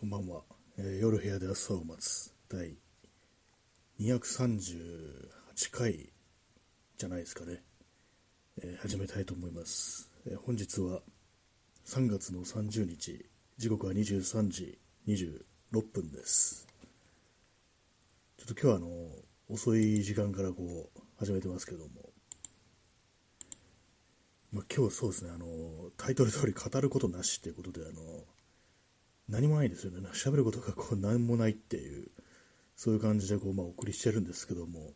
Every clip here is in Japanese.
こんばんは、夜部屋で朝を待つ第238回じゃないですかね、始めたいと思います。本日は3月の30日、時刻は23時26分です。ちょっと今日は遅い時間からこう始めてますけども、今日そうですね、タイトル通り語ることなしということで何もないですよね。喋ることがこう何もないっていう、そういう感じでこうお送りしてるんですけども、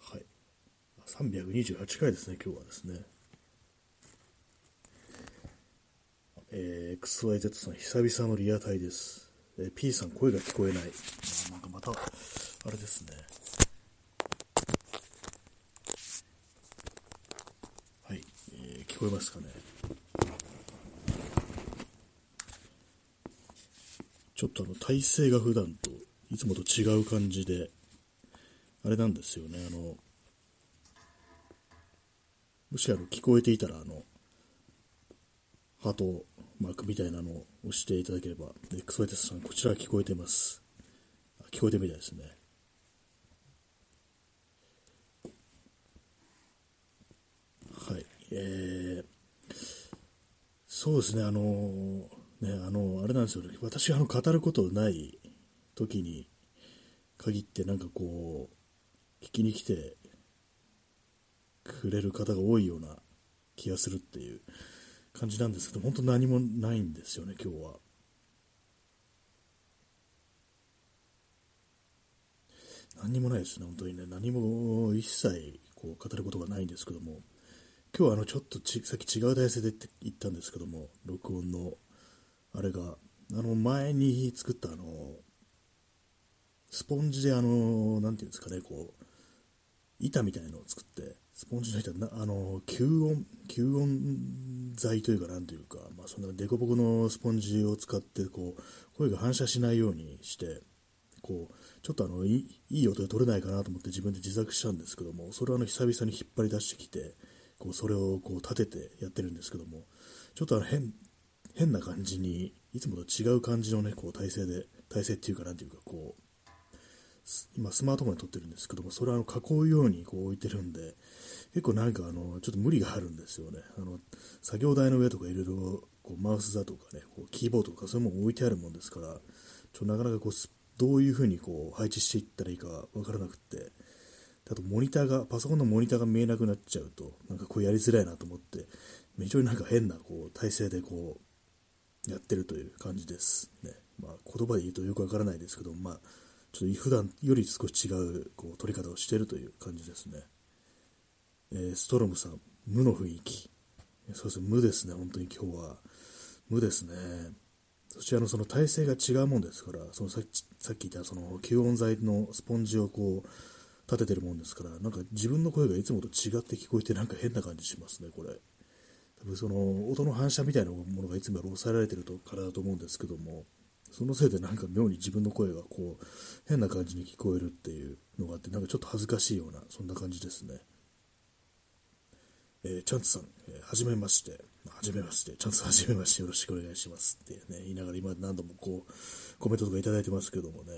はい、328回ですね今日はですね。XYZ さん久々のリアタイです。P さん声が聞こえない。なんかまたあれですね。はい、聞こえますかね。ちょっと体勢が普段といつもと違う感じであれなんですよね。もし聞こえていたらハートマークみたいなのを押していただければ。 XYZ さんこちら聞こえてます。聞こえてるみたいですね。はい、そうですね、あれなんですよね。私語ることない時に限ってなんかこう聞きに来てくれる方が多いような気がするっていう感じなんですけど、本当何もないんですよね今日は。何もないですね本当にね。何も一切こう語ることがないんですけども、今日はちょっとさっき違う体勢でって言ったんですけども、録音のあれが前に作ったスポンジでなんていうんですかね、こう板みたいなのを作って、スポンジの板吸音材というかなんというか、そんなデコボコのスポンジを使ってこう声が反射しないようにしてこうちょっといい音で取れないかなと思って自分で自作したんですけども、それを久々に引っ張り出してきてこうそれをこう立ててやってるんですけども、ちょっと変な感じにいつもと違う感じのねこう体勢っていうかなんていうかこう今スマートフォンで撮ってるんですけども、それは囲うようにこう置いてるんで結構なんかちょっと無理があるんですよね。作業台の上とかいろいろこうマウスだとかねこうキーボードとかそういうもの置いてあるもんですから、なかなかこうどういうふうにこう配置していったらいいか分からなくって、あとパソコンのモニターが見えなくなっちゃうとなんかこうやりづらいなと思って非常になんか変なこう体勢でこうやってるという感じですね。言葉で言うとよくわからないですけど、ちょっと普段より少し違うこう取り方をしているという感じですね。ストロムさん無の雰囲気、そうですね、無ですね本当に今日は無ですね。そしてその体勢が違うもんですから、さっき言ったその吸音材のスポンジをこう立ててるもんですから、なんか自分の声がいつもと違って聞こえてなんか変な感じしますね。これ多分音の反射みたいなものがいつも抑えられてるからだと思うんですけども、そのせいでなんか妙に自分の声がこう変な感じに聞こえるっていうのがあって、なんかちょっと恥ずかしいようなそんな感じですね。チャンツさん、はじめましてチャンツさんはじめましてよろしくお願いしますってね言いながら今何度もこうコメントとかいただいてますけどもね、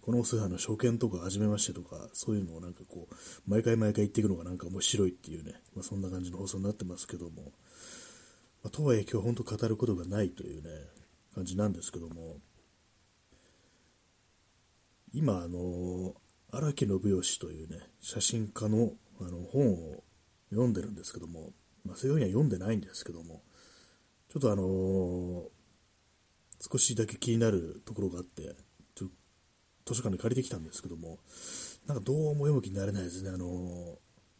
このお世話の初見とかはじめましてとかそういうのをなんかこう毎回言っていくのがなんか面白いっていうね、そんな感じの放送になってますけども、とはいえ今日本当語ることがないというね感じなんですけども、今荒木信義というね写真家の本を読んでるんですけども、そういうふうには読んでないんですけども、ちょっと少しだけ気になるところがあって図書館で借りてきたんですけども、なんかどうも読む気になれないですね。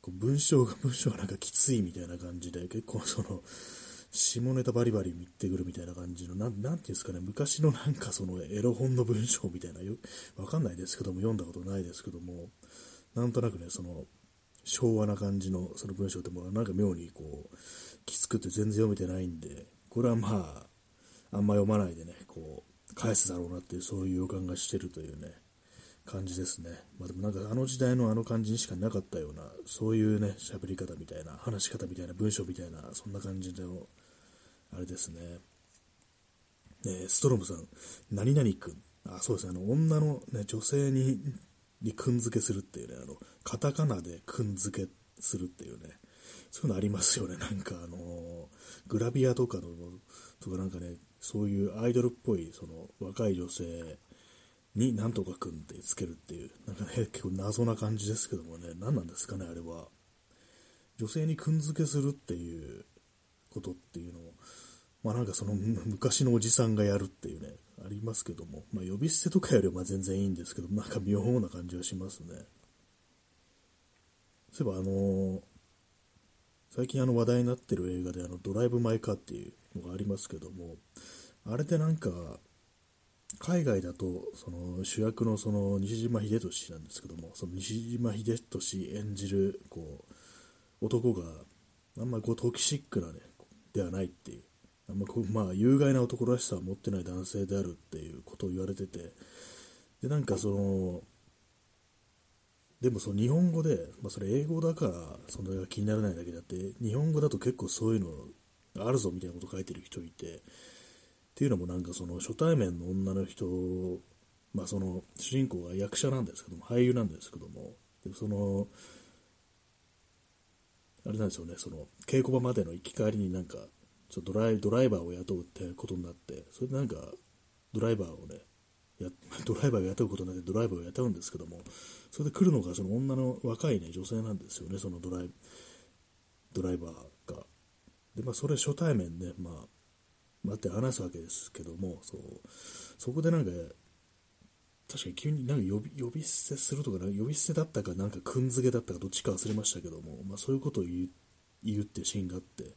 文章がなんかきついみたいな感じで結構下ネタバリバリ見てくるみたいな感じのなんていうんですかね、昔のなんかエロ本の文章みたいなわかんないですけども、読んだことないですけども、なんとなくね昭和な感じのその文章ってもなんか妙にこうきつくて全然読めてないんで、これはあんま読まないでねこう返すだろうなっていう、そういう予感がしてるというね感じですね。でもなんか時代の感じにしかなかったような、そういうね喋り方みたいな話し方みたいな文章みたいな、そんな感じのあれですね。ストロムさん、何々くん、あ、そうですね、女の、ね、女性にくん付けするっていうね、カタカナでくん付けするっていうね、そういうのありますよね。なんかグラビアとかのとかなんかね、そういうアイドルっぽいその若い女性になんとかくんってつけるっていう、なんかね、結構謎な感じですけどもね、何なんですかね、あれは。女性にくん付けするっていうことっていうのを、まあなんかその昔のおじさんがやるっていうね、ありますけども、まあ呼び捨てとかよりはまあ全然いいんですけど、なんか妙な感じはしますね。そういえば最近話題になってる映画でドライブ・マイ・カーっていうのがありますけども、あれでなんか海外だとその主役のその西島秀俊なんですけども、その西島秀俊演じるこう男があんまりトキシックなねではないっていう、あんま有害な男らしさを持ってない男性であるっていうことを言われてて、でなんかそのでもその日本語で、まあ、それ英語だからそれが気にならないだけであって、日本語だと結構そういうのあるぞみたいなこと書いてる人いて、っていうのもなんかその初対面の女の人、まあ、その主人公が役者なんですけども、俳優なんですけども、でそのあれなんですよね、その稽古場までの行き帰りになんかちょっとドライバーを雇うってことになって、それでなんかドライバーを雇うことになって、ドライバーを雇うんですけども、それで来るのがその女の若い、ね、女性なんですよね、そのドライバーが。で、まあ、それ初対面で、まあ、待って話すわけですけども、そこでなんか、確かに急になんか呼び捨てするとか、呼び捨てだったか、なんかくんづけだったか、どっちか忘れましたけども、まあ、そういうことを言うっていうシーンがあって、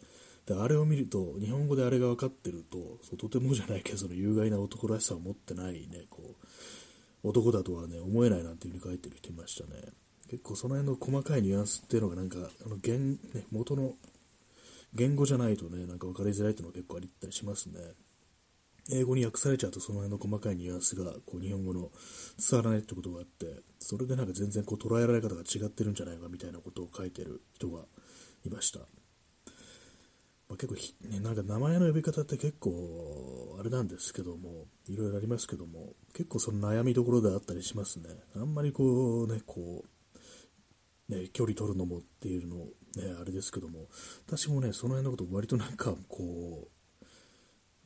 であれを見ると、日本語であれが分かってると、とてもじゃないけどその有害な男らしさを持ってないね、こう男だとはね思えないなんていうふうに書いてる人いましたね。結構その辺の細かいニュアンスっていうのがなんかね、元の言語じゃないとね、なんか分かりづらいっていうのが結構ありったりしますね。英語に訳されちゃうとその辺の細かいニュアンスがこう日本語の伝わらないってことがあって、それでなんか全然こう捉えられ方が違ってるんじゃないかみたいなことを書いてる人がいました。結構ね、なんか名前の呼び方って結構あれなんですけども、いろいろありますけども、結構その悩みどころであったりしますね。あんまりこうね距離取るのもっていうのねあれですけども、私もねその辺のこと割となんかこ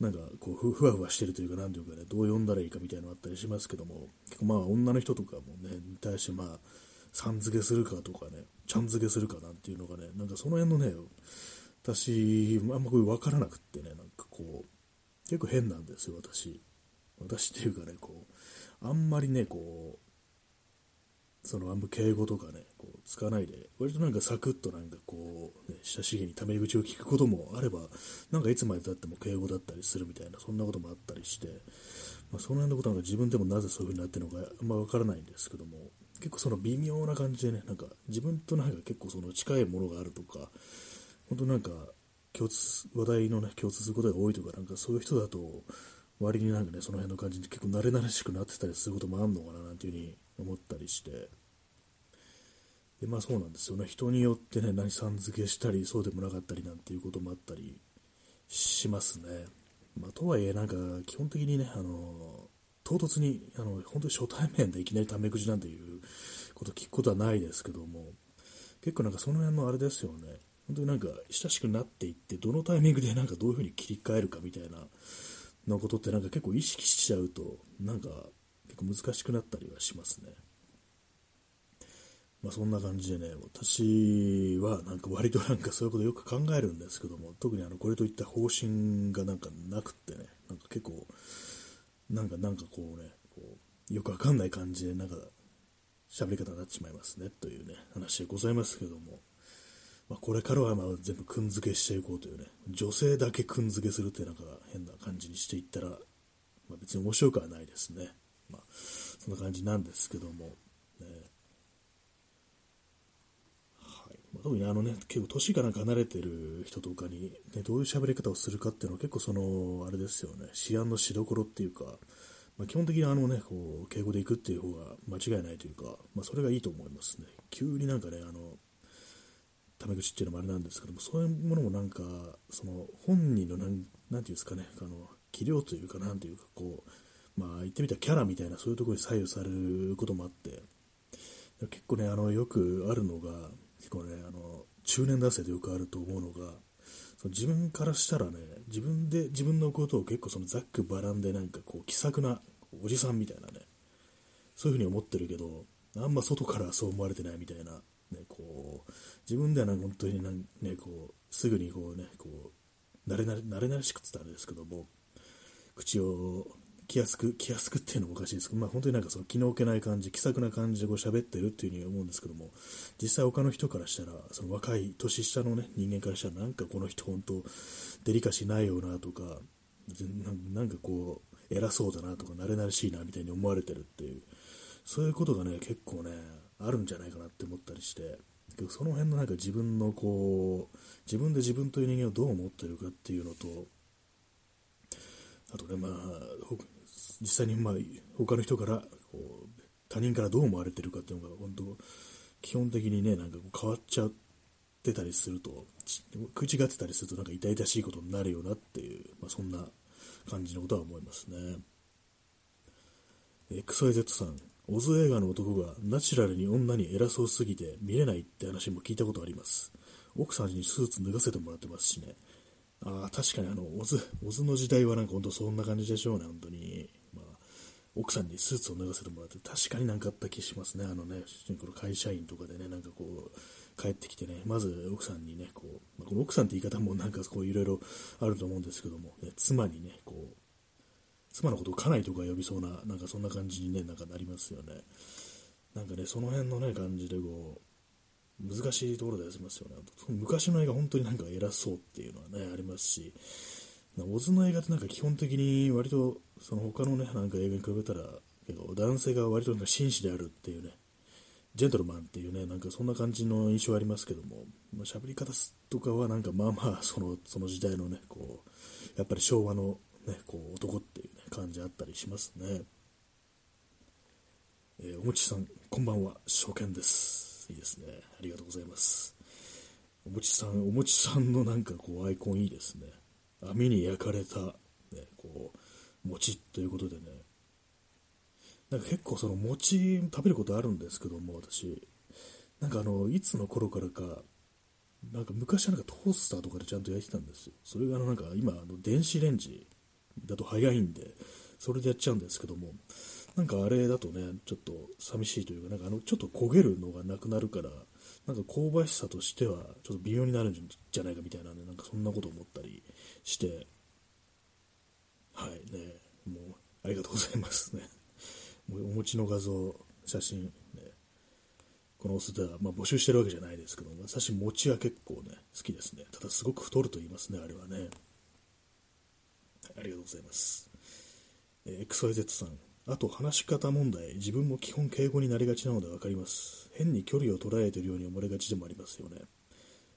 うふわふわしてるというか、なんていうかね、どう呼んだらいいかみたいなのあったりしますけども、結構まあ女の人とかもねに対してまあさん付けするかとかね、ちゃん付けするかなんていうのがね、なんかその辺のね私、あんまこれ分からなくってね、なんかこう、結構変なんですよ、私っていうかね、こう、あんまりね、こう、その、あんま敬語とかね、こう、使わないで、割となんかサクッとなんかこう、ね、親しげにタメ口を聞くこともあれば、なんかいつまで経っても敬語だったりするみたいな、そんなこともあったりして、まあ、その辺のことは自分でもなぜそういう風になってるのか、あんま分からないんですけども、結構その微妙な感じでね、なんか、自分となんか結構その近いものがあるとか、本当なんか話題のね共通することが多いとか、なんかそういう人だと割になんかねその辺の感じに結構慣れ慣れしくなってたりすることもあるのかななんていう風に思ったりして、でまあそうなんですよね、人によってね何さん付けしたりそうでもなかったりなんていうこともあったりしますね。まあとはいえなんか基本的にね唐突に本当に初対面でいきなりタメ口なんていうこと聞くことはないですけども、結構なんかその辺のあれですよね、本当になんか親しくなっていって、どのタイミングでなんかどういう風に切り替えるかみたいなのことってなんか結構意識しちゃうとなんか結構難しくなったりはしますね。まあそんな感じでね、私はなんか割となんかそういうことよく考えるんですけども、特にこれといった方針がなんかなくってね、なんか結構なんかこうねこうよくわかんない感じでなんか喋り方になってしまいますねというね話でございますけども。まあ、これからはまあ全部くん付けしていこうというね、女性だけくん付けするってなんか変な感じにしていったら、まあ、別に面白くはないですね。まあ、そんな感じなんですけども、ね、はい、まあ、特に結構年がなんか離れてる人とかに、ね、どういう喋り方をするかっていうのは結構そのあれですよね、思案のしどころっていうか、まあ、基本的にねこう敬語でいくっていう方が間違いないというか、まあ、それがいいと思いますね。急になんかねタメ口っていうのもあれなんですけども、そういうものもなんかその本人のなんていうんですかね、器量というかなんていうかこう、まあ言ってみたらキャラみたいなそういうところに左右されることもあって、結構ねよくあるのが結構ね中年男性でよくあると思うのが、その自分からしたらね自分のことを結構そのざっくばらんでなんかこう気さくなおじさんみたいなね、そういうふうに思ってるけどあんま外からそう思われてないみたいな。ね、こう自分では本当にね、こうすぐにこう、ね、こう慣れ慣れしくって言ったんですけども、口を気安くっていうのもおかしいですけど、まあ、本当になんかその気の置けない感じ、気さくな感じでこう喋ってるっていうふうに思うんですけども、実際他の人からしたらその若い年下の、ね、人間からしたらなんかこの人本当デリカシーないよなとかなんかこう偉そうだなとか慣れ慣れしいなみたいに思われてるっていう、そういうことがね結構ねあるんじゃないかなって思ったりして、その辺のなんか自分のこう自分で自分という人間をどう思っているかっていうのと、あとねまあ実際にまあ他の人からこう他人からどう思われているかっていうのが本当基本的にねなんか変わっちゃってたりすると、食い違ってたりするとなんか痛々しいことになるよなっていう、まあ、そんな感じのことは思いますね。XYZ さん、オズ映画の男がナチュラルに女に偉そうすぎて見れないって話も聞いたことあります。奥さんにスーツ脱がせてもらってますしね。ああ確かにオズの時代はなんか本当そんな感じでしょうね本当に、まあ、奥さんにスーツを脱がせてもらって確かになんかあった気しますね。この会社員とかでねなんかこう帰ってきてね、まず奥さんにねこう、この奥さんって言い方もなんかこういろいろあると思うんですけども、ね、妻にねこう妻のことを家内とか呼びそうな、なんかそんな感じに、ね、なんかなりますよね。なんかね、その辺のね、感じでこう、難しいところでやりますよね。昔の映画、本当になんか偉そうっていうのはね、ありますし、オズの映画ってなんか基本的に割と、その他のね、なんか映画に比べたら、男性が割となんか紳士であるっていうね、ジェントルマンっていうね、なんかそんな感じの印象ありますけども、まあ、喋り方とかはなんかまあまあ、その時代のね、こう、やっぱり昭和の、ね、こう男っていう、ね、感じあったりしますね。おもちさん、こんばんは、初見です。いいですね、ありがとうございます。おもちさんのなんかこうアイコンいいですね。網に焼かれた、ね、こう餅ということでね、なんか結構その餅食べることあるんですけども、私なんかいつの頃からかなんか昔はなんかトースターとかでちゃんと焼いてたんですよ。それがなんか今電子レンジだと早いんでそれでやっちゃうんですけども、なんかあれだとねちょっと寂しいというか、なんかちょっと焦げるのがなくなるから、なんか香ばしさとしてはちょっと微妙になるんじゃないかみたいなね、なんかそんなこと思ったりして、はいね、もうありがとうございますね。もうお餅の画像写真ね、このお酢では、まあ、募集してるわけじゃないですけども、私餅は結構ね好きですね。ただすごく太ると言いますねあれはね。ありがとうございます。XYZ さん、あと話し方問題、自分も基本敬語になりがちなので分かります。変に距離を捉えているように思われがちでもありますよね。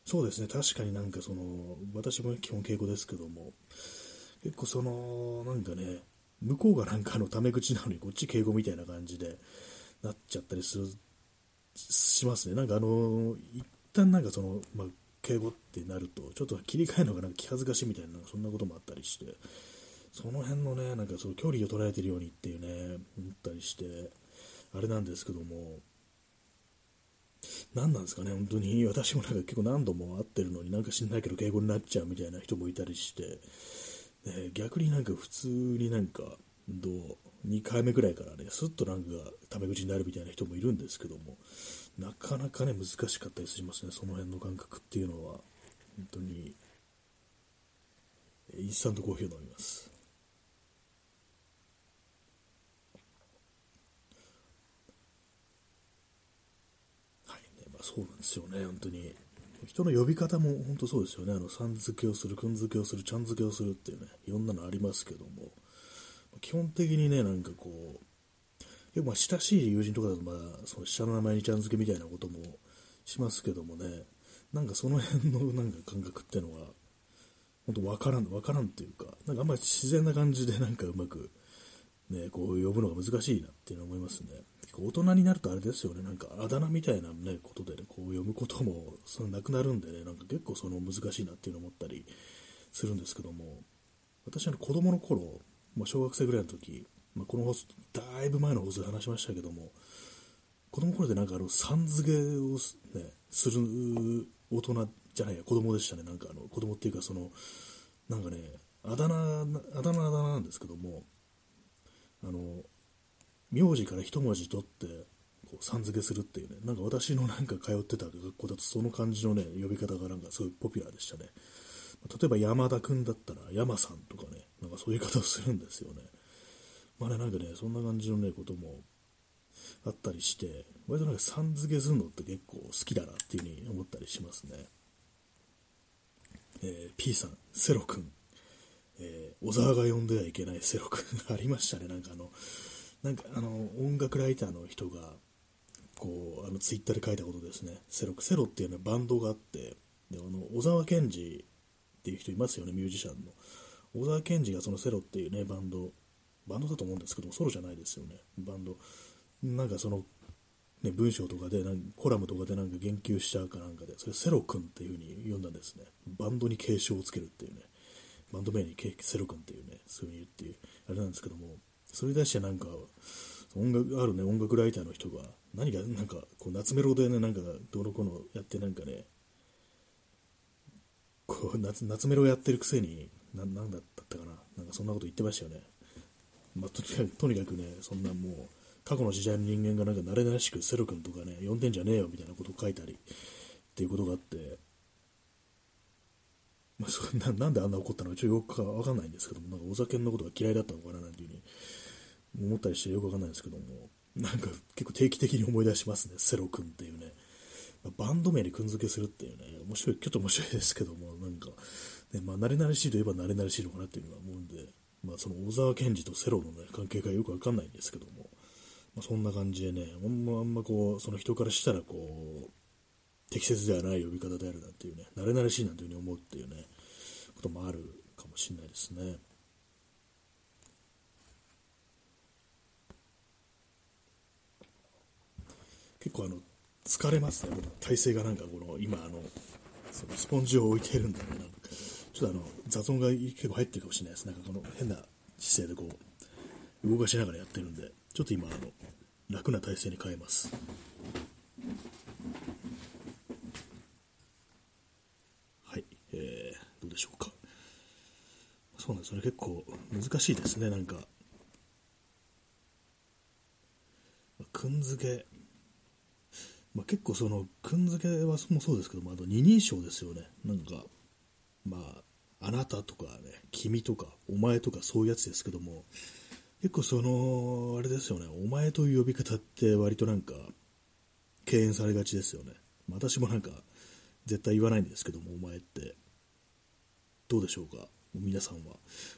そうですね、確かになんかその私も基本敬語ですけども、結構そのなんかね向こうがなんかタメ口なのにこっち敬語みたいな感じでなっちゃったりしますね。なんか一旦なんかその、まあ敬語ってなるとちょっと切り替えるのがなんか気恥ずかしいみたいな、そんなこともあったりして、その辺のねなんかその距離を捉えてるようにっていうね思ったりしてあれなんですけども、何なんですかね本当に。私もなんか結構何度も会ってるのになんか知んないけど敬語になっちゃうみたいな人もいたりして、逆になんか普通になんか2回目くらいからねすっとなんかタメ口になるみたいな人もいるんですけども、なかなかね難しかったりしますね。その辺の感覚っていうのは本当に。インスタントコーヒーを飲みます。はいね、まあそうなんですよね本当に。人の呼び方も本当そうですよね。さん付けをする、くん付けをする、ちゃん付けをするっていうね、いろんなのありますけども、基本的にねなんかこうでもまあ親しい友人とかだとまあその下の名前にちゃん付けみたいなこともしますけどもね、なんかその辺のなんか感覚ってのは本当わからんっていうか、なんかあんまり自然な感じでなんかうまくねこう呼ぶのが難しいなっていうのは思いますね。結構大人になるとあれですよね、なんかあだ名みたいなねことでねこう呼ぶこともそのなくなるんでね、なんか結構その難しいなっていうのを思ったりするんですけども、私は子供の頃、小学生ぐらいの時、この放送だいぶ前の放送で話しましたけども、子供の頃でなんかさん付けを、ね、する大人じゃないや、子供でしたね。なんか子供っていうかなんかね、あだ名なんですけども、名字から一文字取ってこうさん付けするっていうね、なんか私のなんか通ってた学校だとその感じのね呼び方がなんかすごいポピュラーでしたね。例えば山田くんだったら山さんとかね、なんかそういう方をするんですよね。なんかね、そんな感じのねこともあったりして、割となんかさん付けするのって結構好きだなっていう風に思ったりしますね。P さん、セロくん、小沢が呼んではいけないセロくんありましたね。音楽ライターの人がこうツイッターで書いたことですね。セロっていうのはバンドがあって、で小沢健二っていう人いますよね、ミュージシャンの小沢健二がそのセロっていうねバンドだと思うんですけども、ソロじゃないですよね。バンドなんかね、文章とかでコラムとかでなんか言及しちゃうかなんかで、それセロ君っていう風に呼んだんですね。バンドに継承をつけるっていうね、バンド名にセロ君っていうね、そういうっていうあれなんですけども、それに対してなんか音楽ライターの人が何かなんかこう夏メロでね、なんかどのこのやってなんかね、こう夏メロやってるくせになんだったかな、なんかそんなこと言ってましたよね。とにかくね、そんなもう過去の時代の人間がなんか慣れ慣しくセロ君とかね呼んでんじゃねえよみたいなことを書いたりっていうことがあって、なんであんな怒ったのかちょっとよくわかんないんですけども、なんかお酒のことが嫌いだったのかななんていう風に思ったりしてよくわかんないんですけども、なんか結構定期的に思い出しますね、セロ君っていうね、バンド名にくんづけするっていうね、ちょっと面白いですけども、なんか、ね、慣れ慣しいといえば慣れ慣しいのかなっていうのは思うんで、その小沢健二とセロのね関係がよくわかんないんですけども。そんな感じでね、あんまこうその人からしたらこう適切ではない呼び方であるなんていうね、慣れ慣れしいなんていう風に思うっていうねこともあるかもしれないですね。結構疲れますね、体勢がなんか今そのスポンジを置いているんでね、ちょっと雑音が結構入ってるかもしれないです。なんかこの変な姿勢でこう動かしながらやってるんで、ちょっと今楽な体勢に変えます。はい、どうでしょうか。そうなんですね、結構難しいですね。なんかくんづけ、結構くんづけはもそうですけども、二人称ですよね。なんかあなたとかね、君とかお前とかそういうやつですけども、結構あれですよね、お前という呼び方って割となんか敬遠されがちですよね。私もなんか絶対言わないんですけども、お前ってどうでしょうか、皆さんは。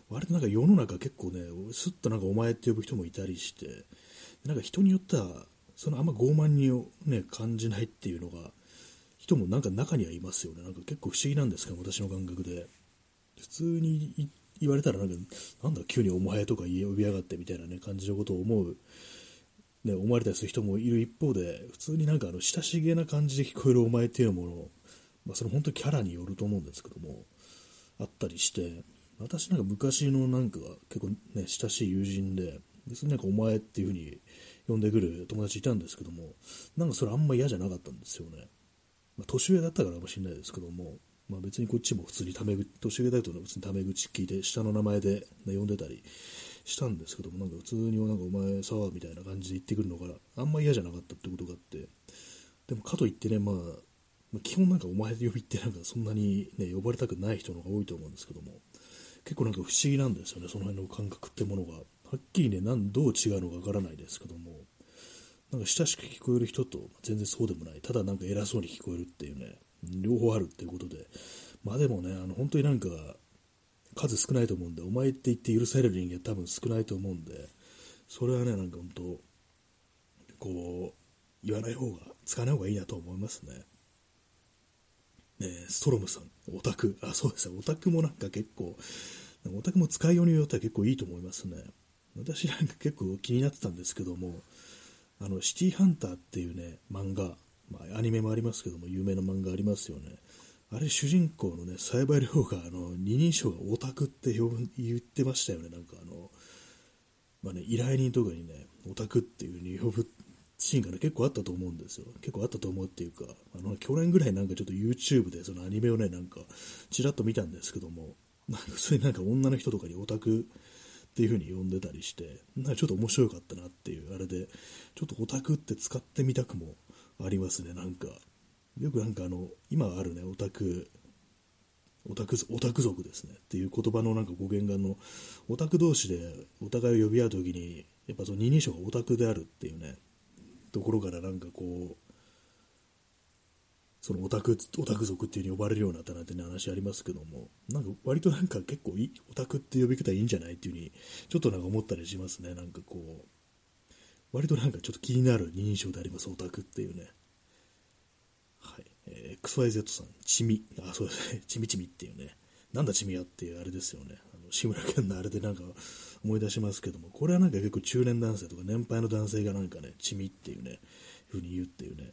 割となんか世の中結構ね、すっとなんかお前って呼ぶ人もいたりして、なんか人によってはあんま傲慢にね感じないっていうのが人もなんか中にはいますよね。なんか結構不思議なんですけど、私の感覚で普通に言われたらなんだ急にお前とか呼びやがってみたいな、ね、感じのことを思われたりする人もいる一方で、普通になんか親しげな感じで聞こえるお前っていうもの、それ本当にキャラによると思うんですけども、あったりして、私なんか昔のなんか結構ね親しい友人で別になんかお前っていう風に呼んでくる友達いたんですけども、なんかそれあんま嫌じゃなかったんですよね。年上だったからかもしれないですけども、別にこっちも普通に年上だと別にタメ口聞いて下の名前で、ね、呼んでたりしたんですけども、なんか普通になんかお前さみたいな感じで言ってくるのからあんま嫌じゃなかったってことがあって、でもかといってね、基本なんかお前で呼びってなんかそんなに、ね、呼ばれたくない人の方が多いと思うんですけども、結構なんか不思議なんですよね、その辺の感覚ってものが。はっきりねどう違うのかわからないですけども、なんか親しく聞こえる人と全然そうでもない、ただなんか偉そうに聞こえるっていうね、両方あるっていうことで、でもね本当になんか数少ないと思うんで、お前って言って許される人間多分少ないと思うんで、それはねなんか本当こう言わない方が使わない方がいいなと思いますね。ストロムさん、オタク、そうですね、オタクもなんか結構オタクも使いようによっては結構いいと思いますね。私なんか結構気になってたんですけども、シティハンターっていうね漫画、アニメもありますけども有名な漫画ありますよね。あれ主人公のね、冴羽りょうが二人称がオタクって言ってましたよね。なんかまあね、依頼人とかにね、オタクっていう風に呼ぶシーンがね、結構あったと思うんですよ。結構あったと思うっていうか、去年ぐらいなんかちょっと YouTube でそのアニメをね、なんかちらっと見たんですけども、なんか普通になんか女の人とかにオタクっていう風に呼んでたりして、なんかちょっと面白かったなっていう、あれで、ちょっとオタクって使ってみたくもありますね、なんか。よくなんか今あるね、オタク族ですねっていう言葉のなんか語源がオタク同士でお互いを呼び合うときに、やっぱその二人称がオタクであるっていうね、ところからなんかこうそのオタク族っていう風に呼ばれるようになったなんて、ね、話ありますけども、なんか割となんか結構オタクって呼び方いいんじゃないっていう風にちょっとなんか思ったりしますね。なんかこう割となんかちょっと気になる二人称であります、オタクっていうね。はい、XYZ さん、チミ、あ、そうですね、チミチミっていうね、なんだチミやっていうあれですよね、志村けんのあれでなんか思い出しますけども、これはなんか結構中年男性とか年配の男性がなんかね、チミっていうね、ふうに言うっていうね、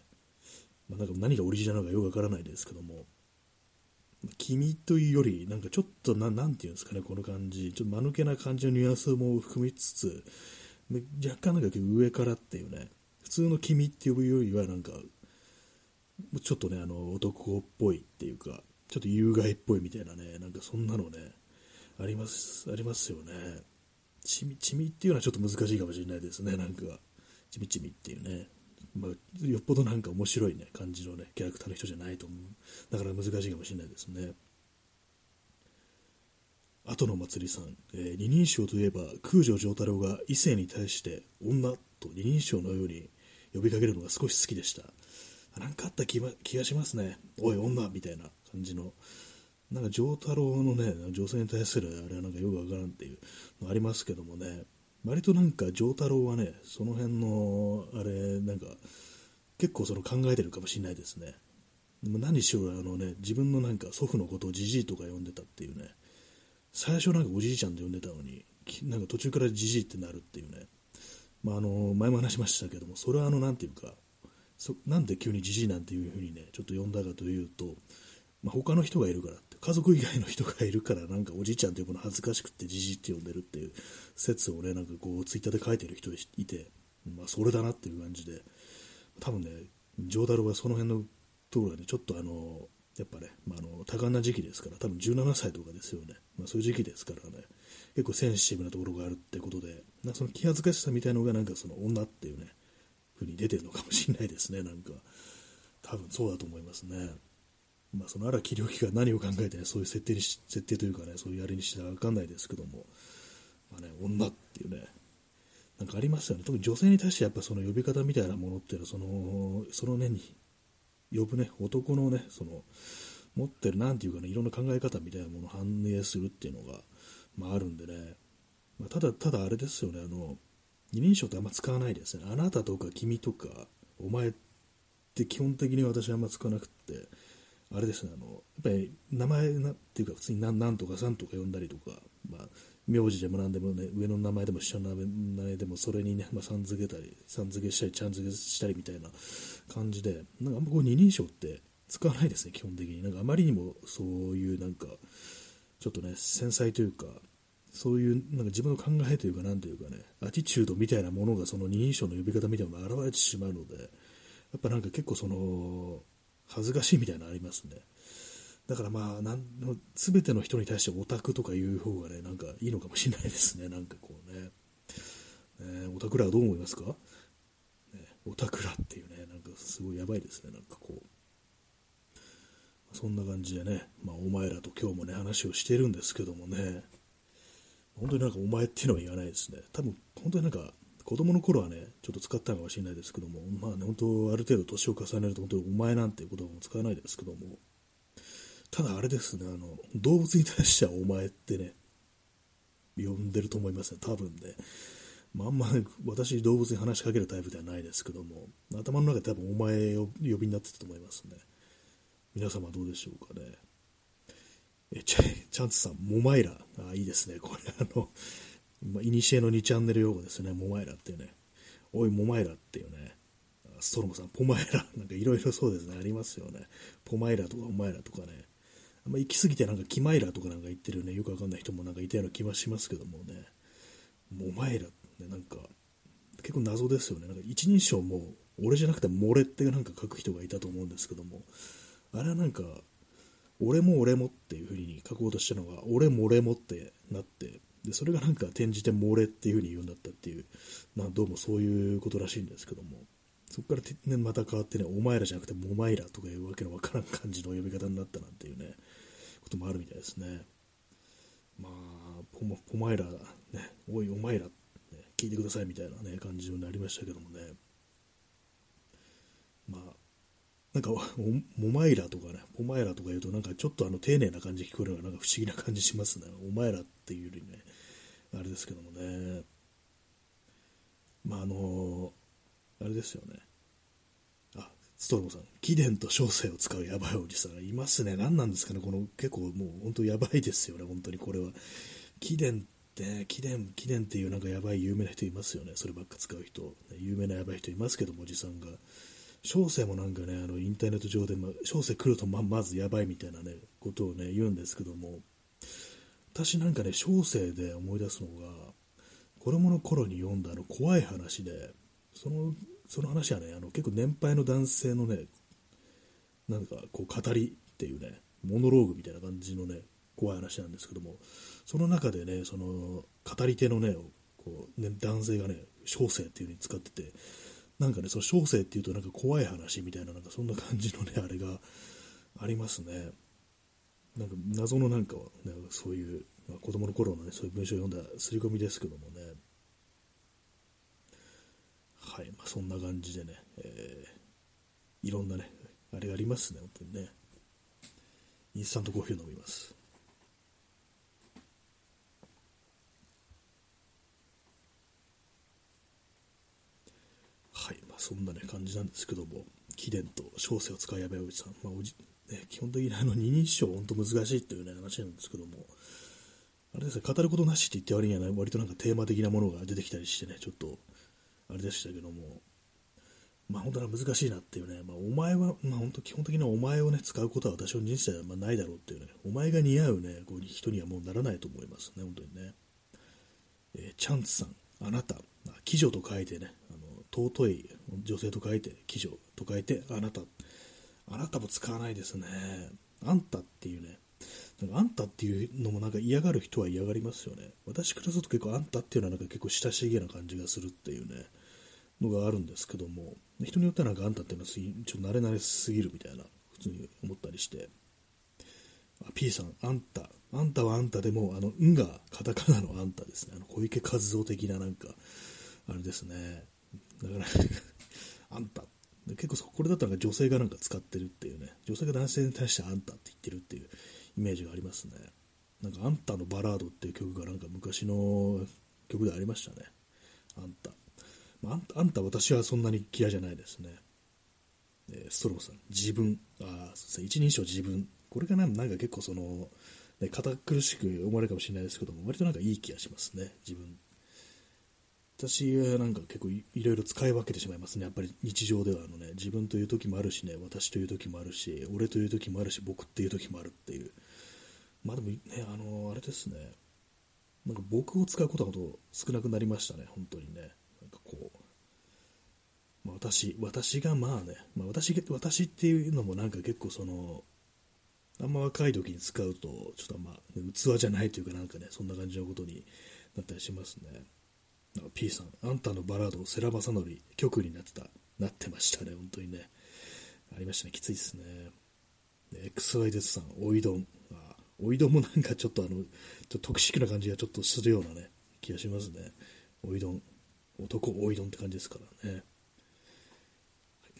まあ、なんか何がオリジナルなのかよくわからないですけども、君というより、なんかちょっとなんていうんですかね、この感じ、ちょっと間抜けな感じのニュアンスも含みつつ、若干なんか上からっていうね、普通の君っていうよりはなんか、ちょっとね、男っぽいっていうか、ちょっと有害っぽいみたいなね、なんかそんなのね、ありますよね。ちみっていうのはちょっと難しいかもしれないですね、なんか。ちみちみっていうね。まあ、よっぽどなんか面白いね、感じのね、キャラクターの人じゃないと思う。だから難しいかもしれないですね。あとの祭りさん、二人称といえば、空条城太郎が異性に対して、女と二人称のように呼びかけるのが少し好きでした。なんかあった気がしますね。おい女みたいな感じの、なんか丈太郎のね、女性に対するあれはなんかよくわからんっていうのありますけどもね、割となんか丈太郎はね、その辺のあれなんか結構その考えてるかもしれないですね。何しろね、自分のなんか祖父のことをじじいとか呼んでたっていうね、最初なんかおじいちゃんと呼んでたのに、なんか途中からじじいってなるっていうね、まあ前も話しましたけども、それはなんていうか、なんで急にじじいなんていう風にね、ちょっと呼んだかというと、まあ、他の人がいるからって、家族以外の人がいるからなんかおじいちゃんというもの恥ずかしくてじじいって呼んでるっていう説をね、なんかこうツイッターで書いてる人いて、まあ、それだなっていう感じで、多分ね、丈太郎はその辺のところはね、ちょっとやっぱね、まあ、多感な時期ですから、多分17歳とかですよね、まあ、そういう時期ですからね、結構センシティブなところがあるってことで、なんかその気恥ずかしさみたいなのがなんかその女っていうねふうに出てるのかもしれないですね。なんか多分そうだと思いますね。まあその荒木良樹が何を考えて、ね、そういう設定というかね、そういうあれにしては分かんないですけども、まあね、女っていうね、なんかありますよね。特に女性に対してやっぱその呼び方みたいなものっていうのはそのねに呼ぶね男のねその持ってるなんていうかねいろんな考え方みたいなものを反映するっていうのがまああるんでね。まあ、ただあれですよね二人称ってあんま使わないですね。あなたとか君とかお前って基本的に私はあんま使わなくって、あれですね、やっぱり名前っていうか普通になんとかさんとか呼んだりとか、まあ、名字でもなんでもね、上の名前でも下の名前でもそれにね、まあ、さん付けしたり、ちゃん付けしたりみたいな感じで、なんかあんまこう二人称って使わないですね、基本的に。なんかあまりにもそういうなんか、ちょっとね、繊細というか、そういうなんか自分の考えというかなんというかねアティチュードみたいなものがその二人称の呼び方みたいなのが現れてしまうのでやっぱなんか結構その恥ずかしいみたいなのありますね。だからまあ全ての人に対してオタクとかいう方がねなんかいいのかもしれないですね。なんかこうね、オタクらはどう思いますか、ね、オタクらっていうねなんかすごいやばいですね。なんかこうそんな感じでね、まあ、お前らと今日もね話をしてるんですけどもね本当になんかお前っていうのは言わないですね。多分本当になんか子供の頃はねちょっと使ったのかもしれないですけども、まあね本当ある程度年を重ねると本当にお前なんていう言葉も使わないですけども、ただあれですね動物に対してはお前ってね呼んでると思いますね多分ね。まあ、あんま私動物に話しかけるタイプではないですけども頭の中で多分お前を呼びになってたと思いますね。皆様どうでしょうかね。チャンツさん、モマイラ。あ、いいですね。これ、いにしえの2チャンネル用語ですね。モマイラっていうね。おい、モマイラっていうね。ストロムさん、ポマイラ、なんかいろいろそうですね、ありますよね。ポマイラとかお前らとかね。あんま行き過ぎてなんかキマイラとかなんか言ってるね、よくわかんない人もなんかいたような気はしますけどもね。もうお前らってなんか、結構謎ですよね。なんか一人称も、俺じゃなくても俺ってなんか書く人がいたと思うんですけども、あれはなんか、俺も俺もっていう風に書こうとしたのが、俺も俺もってなって、でそれがなんか転じても俺っていう風に言うんだったっていう、なんどうもそういうことらしいんですけども、そこから、ね、また変わってね、お前らじゃなくてもまいらとかいうわけのわからん感じの呼び方になったなんていうね、こともあるみたいですね。まあ、ポマイラ、ね、おいお前ら、ね、聞いてくださいみたいなね、感じになりましたけどもね。まあ、なんかお前らとかね、お前らとか言うとなんかちょっと丁寧な感じ聞こえるのがなんか不思議な感じしますね。お前らっていうよりね、あれですけどもね。まああれですよね。あ、ストロムさん、貴殿と小生を使うやばいおじさんいますね。何なんですかね、この結構もう本当やばいですよね、本当にこれは。貴殿って、貴殿っていうなんかやばい有名な人いますよね、そればっか使う人。有名なやばい人いますけども、おじさんが。小生もなんかね、インターネット上で、小生来ると まずやばいみたいなね、ことをね、言うんですけども、私なんかね、小生で思い出すのが、子供の頃に読んだ怖い話で、その話はね、結構年配の男性のね、なんかこう語りっていうね、モノローグみたいな感じのね、怖い話なんですけども、その中でね、その語り手のね、こうね男性がね、小生っていう風に使ってて、なんかね、その小生っていうとなんか怖い話みたいな、なんかそんな感じのね、あれがありますね。なんか謎のなんか、ね、そういう、まあ、子供の頃のね、そういう文章を読んだ刷り込みですけどもね。はい、まあ、そんな感じでね、いろんなね、あれがありますね、本当にね。インスタントコーヒーを飲みます。そんな、ね、感じなんですけども、貴殿と小生を使うやばいおじさん、まあね、基本的に二人称本当難しいという、ね、話なんですけども、あれですね、語ることなしって言った割には、ね、割となんかテーマ的なものが出てきたりしてね、ちょっとあれでしたけども、まあ本当は難しいなっていうね、まあ、お前は、まあ、本当基本的にはお前をね使うことは私の人生ではまあないだろうっていうね、お前が似合うねこう人にはもうならないと思いますね、本当にね。チャンツさん、あなた、貴女と書いてね、尊い女性と書いて貴女と書いてあなたも使わないですね。あんたっていうね、なんかあんたっていうのもなんか嫌がる人は嫌がりますよね。私からすると結構あんたっていうのはなんか結構親しげな感じがするっていうねのがあるんですけども、人によってはなんかあんたっていうのはちょっと慣れ慣れすぎるみたいな普通に思ったりして。 P さん、あんたはあんたでもんがカタカナのあんたですね。小池和夫的ななんかあれですね。だからあんた結構これだったら女性がなんか使ってるっていうね、女性が男性に対してあんたって言ってるっていうイメージがありますね。なんかあんたのバラードっていう曲がなんか昔の曲でありましたね。あんた、まあ、あんた私はそんなに嫌いじゃないですね。ストローさん、自分、あ、そうですね、一人称自分、これがなんか結構その、ね、堅苦しく思われるかもしれないですけども、割となんかいい気がしますね。自分、私はなんか結構いろいろ使い分けてしまいますね。やっぱり日常ではね、自分という時もあるしね、私という時もあるし、俺という時もあるし、僕っていう時もあるっていう。まあでもね、あれですね、なんか僕を使うことが少なくなりましたね、本当にね。なんかこう、まあ、私がまあね、まあ、私っていうのもなんか結構その、あんま若い時に使うと、ちょっとあんま器じゃないというかなんかね、そんな感じのことになったりしますね。P さん、あんたのバラード、世良公則曲になってましたね、本当にね。ありましたね、きついですね。XYZ さん、おいどん。おいどんもなんかちょっとちょっとトクシックな感じがちょっとするようなね、気がしますね。おいどん。男おいどんって感じですからね。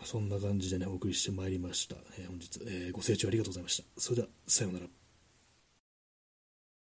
そんな感じでね、お送りしてまいりました。本日、ご清聴ありがとうございました。それでは、さようなら。